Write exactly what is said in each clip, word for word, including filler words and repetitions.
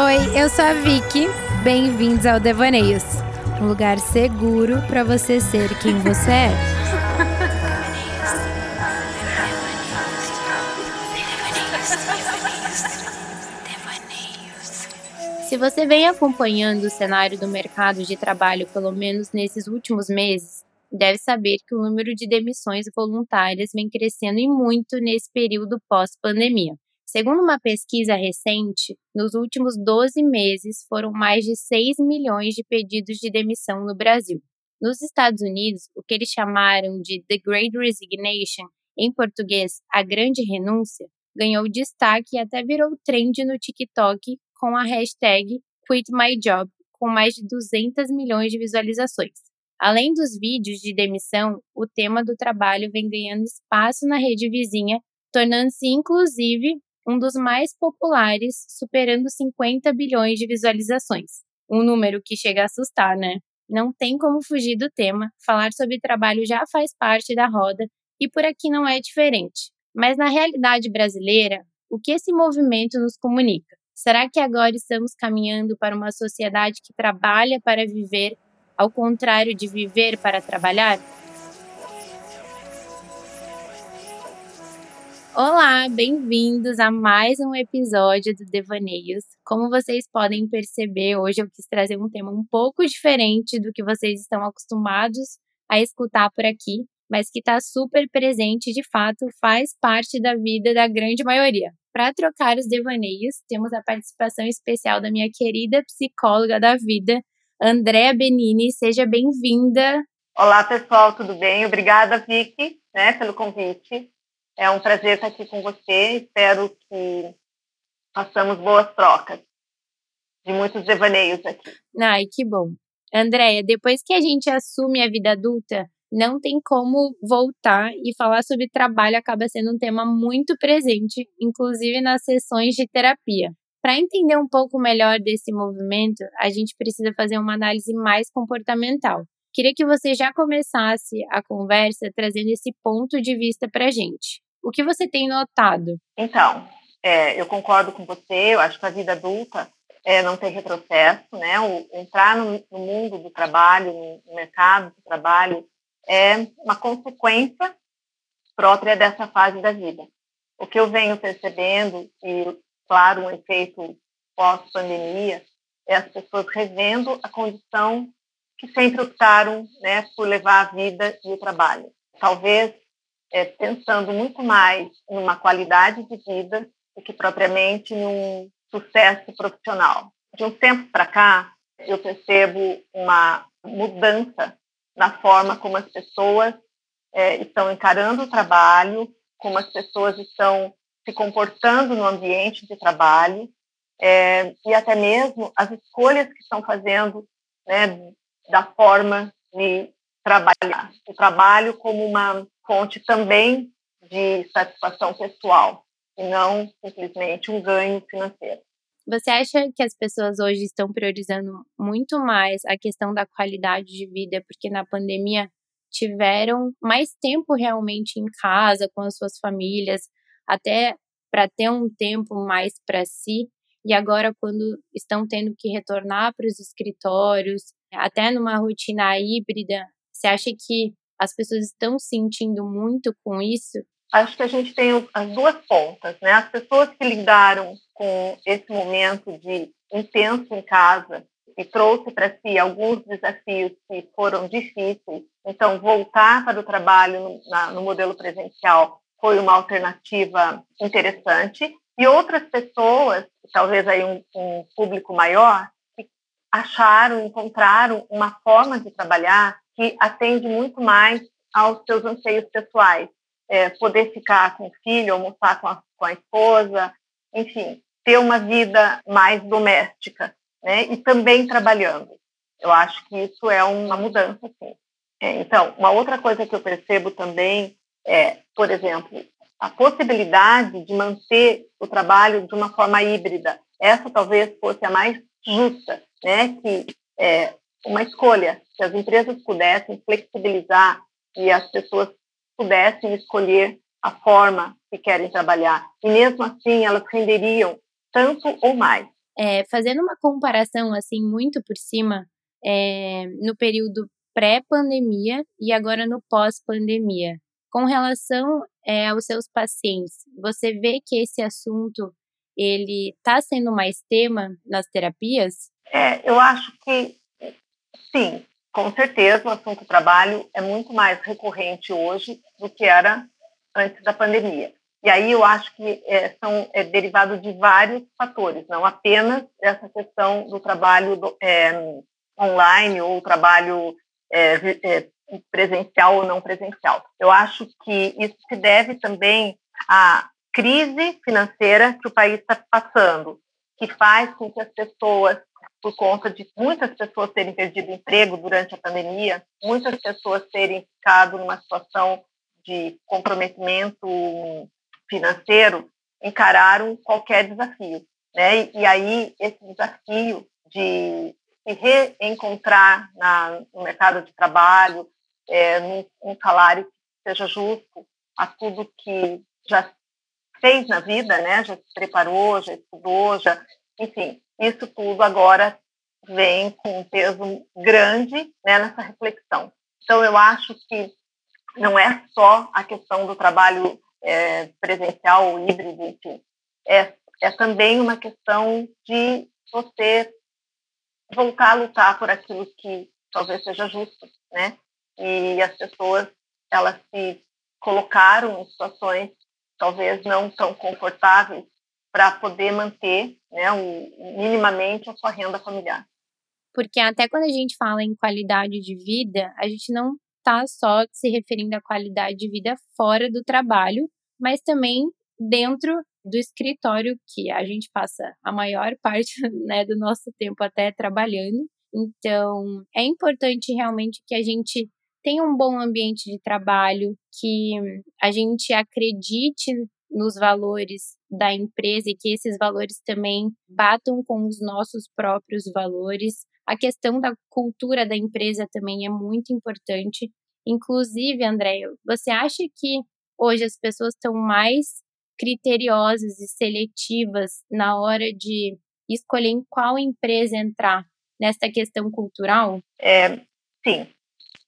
Oi, eu sou a Vicky. Bem-vindos ao Devaneios, um lugar seguro para você ser quem você é. Se você vem acompanhando o cenário do mercado de trabalho, pelo menos nesses últimos meses, deve saber que o número de demissões voluntárias vem crescendo e muito nesse período pós-pandemia. Segundo uma pesquisa recente, nos últimos doze meses foram mais de seis milhões de pedidos de demissão no Brasil. Nos Estados Unidos, o que eles chamaram de The Great Resignation, em português, a grande renúncia, ganhou destaque e até virou trend no TikTok com a hashtag QuitMyJob, com mais de duzentos milhões de visualizações. Além dos vídeos de demissão, o tema do trabalho vem ganhando espaço na rede vizinha, tornando-se, inclusive, um dos mais populares, superando cinquenta bilhões de visualizações. Um número que chega a assustar, né? Não tem como fugir do tema, falar sobre trabalho já faz parte da roda e por aqui não é diferente. Mas na realidade brasileira, o que esse movimento nos comunica? Será que agora estamos caminhando para uma sociedade que trabalha para viver, ao contrário de viver para trabalhar? Olá, bem-vindos a mais um episódio do Devaneios. Como vocês podem perceber, hoje eu quis trazer um tema um pouco diferente do que vocês estão acostumados a escutar por aqui, mas que está super presente, de fato, faz parte da vida da grande maioria. Para trocar os devaneios, temos a participação especial da minha querida psicóloga da vida, Andrea Benini. Seja bem-vinda. Olá, pessoal, tudo bem? Obrigada, Vicky, né, pelo convite. É um prazer estar aqui com você. Espero que façamos boas trocas de muitos devaneios aqui. Ai, que bom. Andrea, depois que a gente assume a vida adulta, não tem como voltar, e falar sobre trabalho acaba sendo um tema muito presente, inclusive nas sessões de terapia. Para entender um pouco melhor desse movimento, a gente precisa fazer uma análise mais comportamental. Queria que você já começasse a conversa trazendo esse ponto de vista para a gente. O que você tem notado? Então, é, eu concordo com você. Eu acho que a vida adulta é, não tem retrocesso, né? O, entrar no, no mundo do trabalho, no mercado do trabalho, é uma consequência própria dessa fase da vida. O que eu venho percebendo, e claro, um efeito pós-pandemia, é as pessoas revendo a condição que sempre optaram, né, por levar a vida e o trabalho. Talvez é, pensando muito mais numa qualidade de vida do que propriamente num sucesso profissional. De um tempo para cá, eu percebo uma mudança na forma como as pessoas é, estão encarando o trabalho, como as pessoas estão se comportando no ambiente de trabalho, é, e até mesmo as escolhas que estão fazendo, né, da forma de trabalhar. O trabalho como uma fonte também de satisfação pessoal, e não simplesmente um ganho financeiro. Você acha que as pessoas hoje estão priorizando muito mais a questão da qualidade de vida, porque na pandemia tiveram mais tempo realmente em casa, com as suas famílias, até para ter um tempo mais para si, e agora quando estão tendo que retornar para os escritórios, até numa rotina híbrida, você acha que as pessoas estão sentindo muito com isso? Acho que a gente tem as duas pontas, né? As pessoas que lidaram com esse momento de intenso em casa e trouxe para si alguns desafios que foram difíceis, então voltar para o trabalho no, na, no modelo presencial foi uma alternativa interessante, e outras pessoas, talvez aí um, um público maior, acharam, encontraram uma forma de trabalhar que atende muito mais aos seus anseios pessoais. É, poder ficar com o filho, almoçar com a, com a esposa, enfim, ter uma vida mais doméstica, né? E também trabalhando. Eu acho que isso é uma mudança, sim. É, então, uma outra coisa que eu percebo também é, por exemplo, a possibilidade de manter o trabalho de uma forma híbrida. Essa talvez fosse a mais justa, né, que é uma escolha, se as empresas pudessem flexibilizar e as pessoas pudessem escolher a forma que querem trabalhar. E mesmo assim, elas renderiam tanto ou mais. É, fazendo uma comparação, assim, muito por cima, é, no período pré-pandemia e agora no pós-pandemia. Com relação é, aos seus pacientes, você vê que esse assunto, ele está sendo mais tema nas terapias? É, eu acho que sim, com certeza o assunto trabalho é muito mais recorrente hoje do que era antes da pandemia. E aí eu acho que é, são, é derivado de vários fatores, não apenas essa questão do trabalho do, é, online ou trabalho é, é, presencial ou não presencial. Eu acho que isso se deve também à crise financeira que o país está passando, que faz com que as pessoas, por conta de muitas pessoas terem perdido emprego durante a pandemia, muitas pessoas terem ficado numa situação de comprometimento financeiro, encararam qualquer desafio, né? E, e aí esse desafio de se reencontrar na, no mercado de trabalho, é, num, num salário que seja justo a tudo que já fez na vida, né? Já se preparou, já estudou, já, enfim, isso tudo agora vem com um peso grande, né, nessa reflexão. Então eu acho que não é só a questão do trabalho é, presencial ou híbrido, enfim. É, é também uma questão de você voltar a lutar por aquilo que talvez seja justo, né? E as pessoas, elas se colocaram em situações talvez não tão confortáveis para poder manter, né, o, minimamente a sua renda familiar. Porque até quando a gente fala em qualidade de vida, a gente não está só se referindo à qualidade de vida fora do trabalho, mas também dentro do escritório, que a gente passa a maior parte, né, do nosso tempo até trabalhando. Então, é importante realmente que a gente tenha um bom ambiente de trabalho, que a gente acredite nos valores da empresa e que esses valores também batam com os nossos próprios valores. A questão da cultura da empresa também é muito importante. Inclusive, Andrea, você acha que hoje as pessoas estão mais criteriosas e seletivas na hora de escolher em qual empresa entrar nessa questão cultural? É, sim.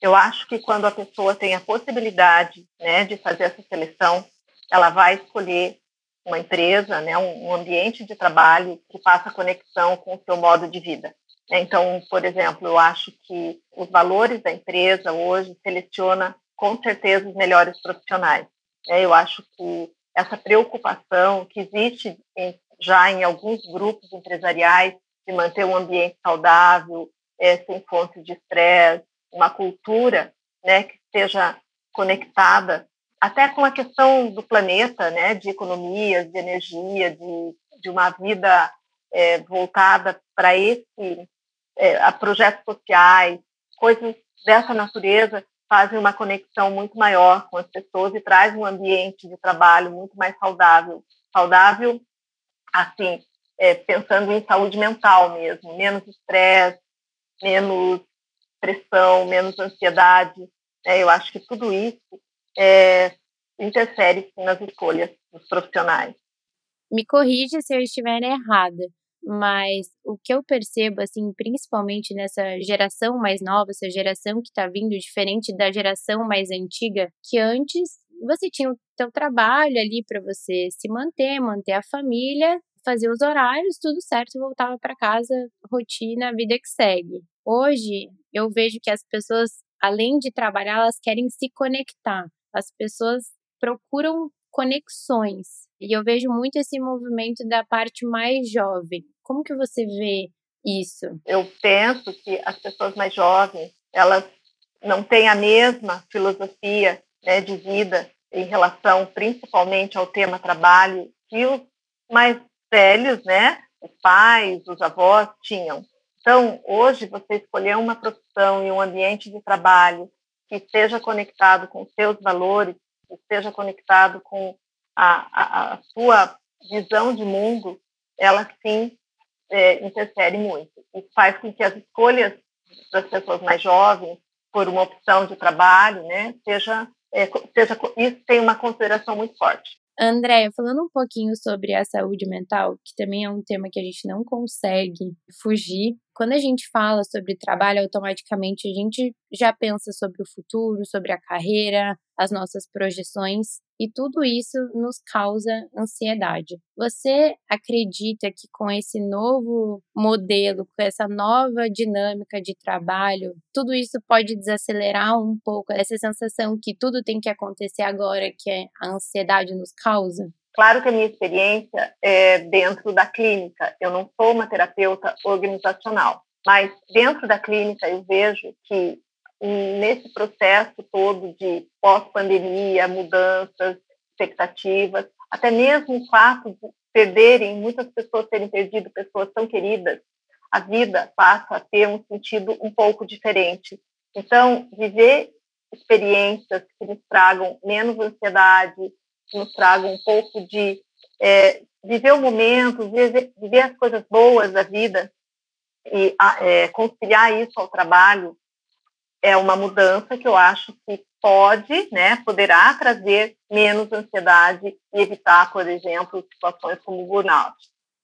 Eu acho que quando a pessoa tem a possibilidade, né, de fazer essa seleção, ela vai escolher uma empresa, né, um ambiente de trabalho que faça conexão com o seu modo de vida. Então, por exemplo, eu acho que os valores da empresa hoje seleciona com certeza os melhores profissionais. Eu acho que essa preocupação que existe já em alguns grupos empresariais de manter um ambiente saudável, sem fonte de estresse, uma cultura, né, que esteja conectada até com a questão do planeta, né, de economias, de energia, de, de uma vida é, voltada para esse, é, a projetos sociais, coisas dessa natureza fazem uma conexão muito maior com as pessoas e trazem um ambiente de trabalho muito mais saudável. Saudável, assim, é, pensando em saúde mental mesmo, menos estresse, menos pressão, menos ansiedade. Né? Eu acho que tudo isso É, interfere sim, nas escolhas dos profissionais. Me corrija se eu estiver errada, mas o que eu percebo, assim, principalmente nessa geração mais nova, essa geração que está vindo diferente da geração mais antiga, que antes você tinha o seu trabalho ali para você se manter, manter a família, fazer os horários, tudo certo, voltava para casa, rotina, a vida que segue. Hoje eu vejo que as pessoas, além de trabalhar, elas querem se conectar. As pessoas procuram conexões. E eu vejo muito esse movimento da parte mais jovem. Como que você vê isso? Eu penso que as pessoas mais jovens, elas não têm a mesma filosofia, né, de vida em relação principalmente ao tema trabalho que os mais velhos, né, os pais, os avós tinham. Então, hoje, você escolher uma profissão e um ambiente de trabalho que esteja conectado com seus valores, que esteja conectado com a, a, a sua visão de mundo, ela sim é, interfere muito. E faz com que as escolhas das pessoas mais jovens por uma opção de trabalho, né, seja, é, seja, isso tem uma consideração muito forte. Andrea, falando um pouquinho sobre a saúde mental, que também é um tema que a gente não consegue fugir. Quando a gente fala sobre trabalho, automaticamente a gente já pensa sobre o futuro, sobre a carreira, as nossas projeções, e tudo isso nos causa ansiedade. Você acredita que com esse novo modelo, com essa nova dinâmica de trabalho, tudo isso pode desacelerar um pouco essa sensação que tudo tem que acontecer agora, que a ansiedade nos causa? Claro que a minha experiência é dentro da clínica. Eu não sou uma terapeuta organizacional, mas dentro da clínica eu vejo que nesse processo todo de pós-pandemia, mudanças, expectativas, até mesmo o fato de perderem, muitas pessoas terem perdido pessoas tão queridas, a vida passa a ter um sentido um pouco diferente. Então, viver experiências que nos tragam menos ansiedade, que nos tragam um pouco de é, viver o momento, viver, viver as coisas boas da vida e é, conciliar isso ao trabalho é uma mudança que eu acho que pode, né, poderá trazer menos ansiedade e evitar, por exemplo, situações como burnout.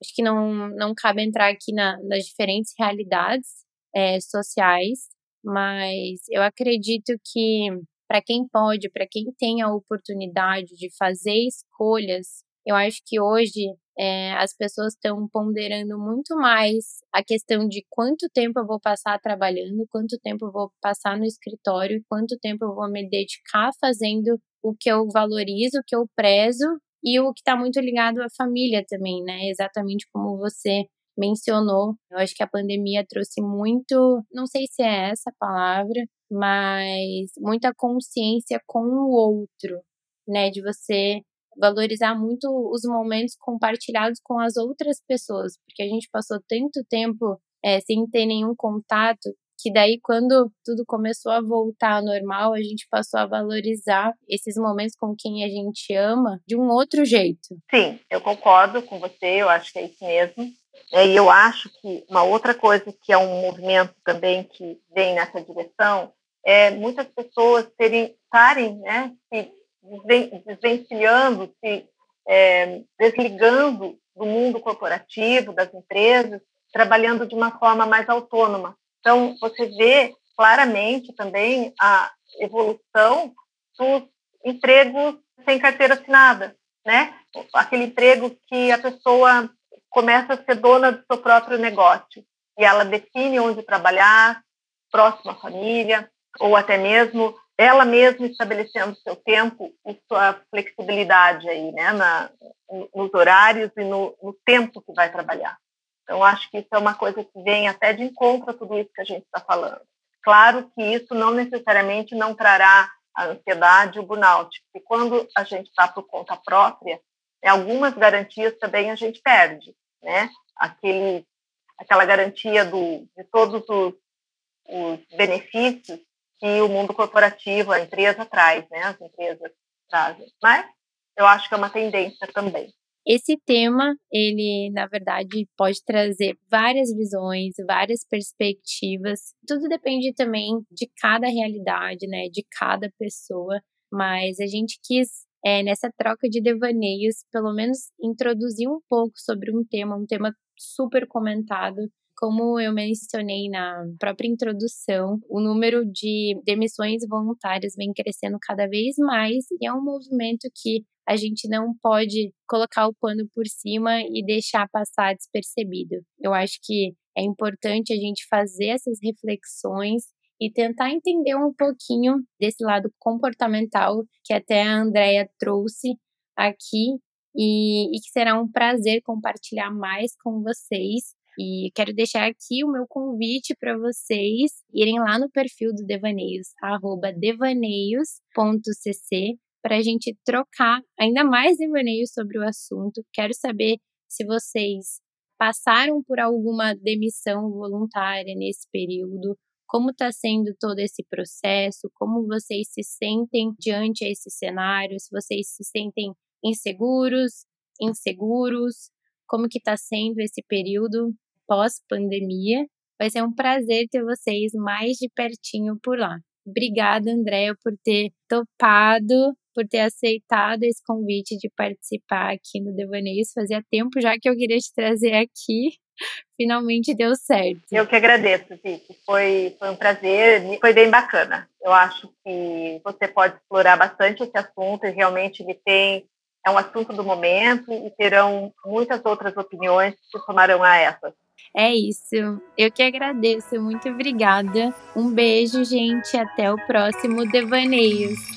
Acho que não, não cabe entrar aqui na, nas diferentes realidades é, sociais, mas eu acredito que para quem pode, para quem tem a oportunidade de fazer escolhas, eu acho que hoje é, as pessoas estão ponderando muito mais a questão de quanto tempo eu vou passar trabalhando, quanto tempo eu vou passar no escritório, quanto tempo eu vou me dedicar fazendo o que eu valorizo, o que eu prezo, e o que está muito ligado à família também, né? Exatamente como você mencionou. Eu acho que a pandemia trouxe muito, não sei se é essa a palavra, mas muita consciência com o outro, né? De você valorizar muito os momentos compartilhados com as outras pessoas, porque a gente passou tanto tempo é, sem ter nenhum contato, que daí quando tudo começou a voltar ao normal, a gente passou a valorizar esses momentos com quem a gente ama de um outro jeito. Sim, eu concordo com você, eu acho que é isso mesmo. E eu acho que uma outra coisa que é um movimento também que vem nessa direção é muitas pessoas terem, estarem, né, se desvencilhando, se é, desligando do mundo corporativo, das empresas, trabalhando de uma forma mais autônoma. Então, você vê claramente também a evolução dos empregos sem carteira assinada, né? Aquele emprego que a pessoa começa a ser dona do seu próprio negócio e ela define onde trabalhar, próxima à família, ou até mesmo ela mesma estabelecendo seu tempo e sua flexibilidade aí, né, na, nos horários e no, no tempo que vai trabalhar. Então, acho que isso é uma coisa que vem até de encontro a tudo isso que a gente está falando. Claro que isso não necessariamente não trará a ansiedade e o burnout, porque quando a gente está por conta própria, algumas garantias também a gente perde, né? Aquele, aquela garantia do, de todos os, os benefícios que o mundo corporativo, a empresa traz, né? As empresas trazem. Mas eu acho que é uma tendência também. Esse tema, ele, na verdade, pode trazer várias visões, várias perspectivas. Tudo depende também de cada realidade, né? De cada pessoa. Mas a gente quis, é, nessa troca de devaneios, pelo menos introduzir um pouco sobre um tema, um tema super comentado. Como eu mencionei na própria introdução, o número de demissões voluntárias vem crescendo cada vez mais e é um movimento que a gente não pode colocar o pano por cima e deixar passar despercebido. Eu acho que é importante a gente fazer essas reflexões e tentar entender um pouquinho desse lado comportamental que até a Andrea trouxe aqui e, e que será um prazer compartilhar mais com vocês. E quero deixar aqui o meu convite para vocês irem lá no perfil do Devaneios, arroba devaneios ponto c c, para a gente trocar ainda mais devaneios sobre o assunto. Quero saber se vocês passaram por alguma demissão voluntária nesse período, como está sendo todo esse processo, como vocês se sentem diante desse cenário, se vocês se sentem inseguros, inseguros, como que está sendo esse período pós-pandemia. Vai ser um prazer ter vocês mais de pertinho por lá. Obrigada, Andrea, por ter topado por ter aceitado esse convite de participar aqui no Devaneios. Fazia tempo já que eu queria te trazer aqui. Finalmente deu certo. Eu que agradeço, Vicky. Foi, foi um prazer, foi bem bacana. Eu acho que você pode explorar bastante esse assunto e realmente ele tem, é um assunto do momento e terão muitas outras opiniões que se somarão a essas. É isso. Eu que agradeço. Muito obrigada. Um beijo, gente. Até o próximo Devaneios.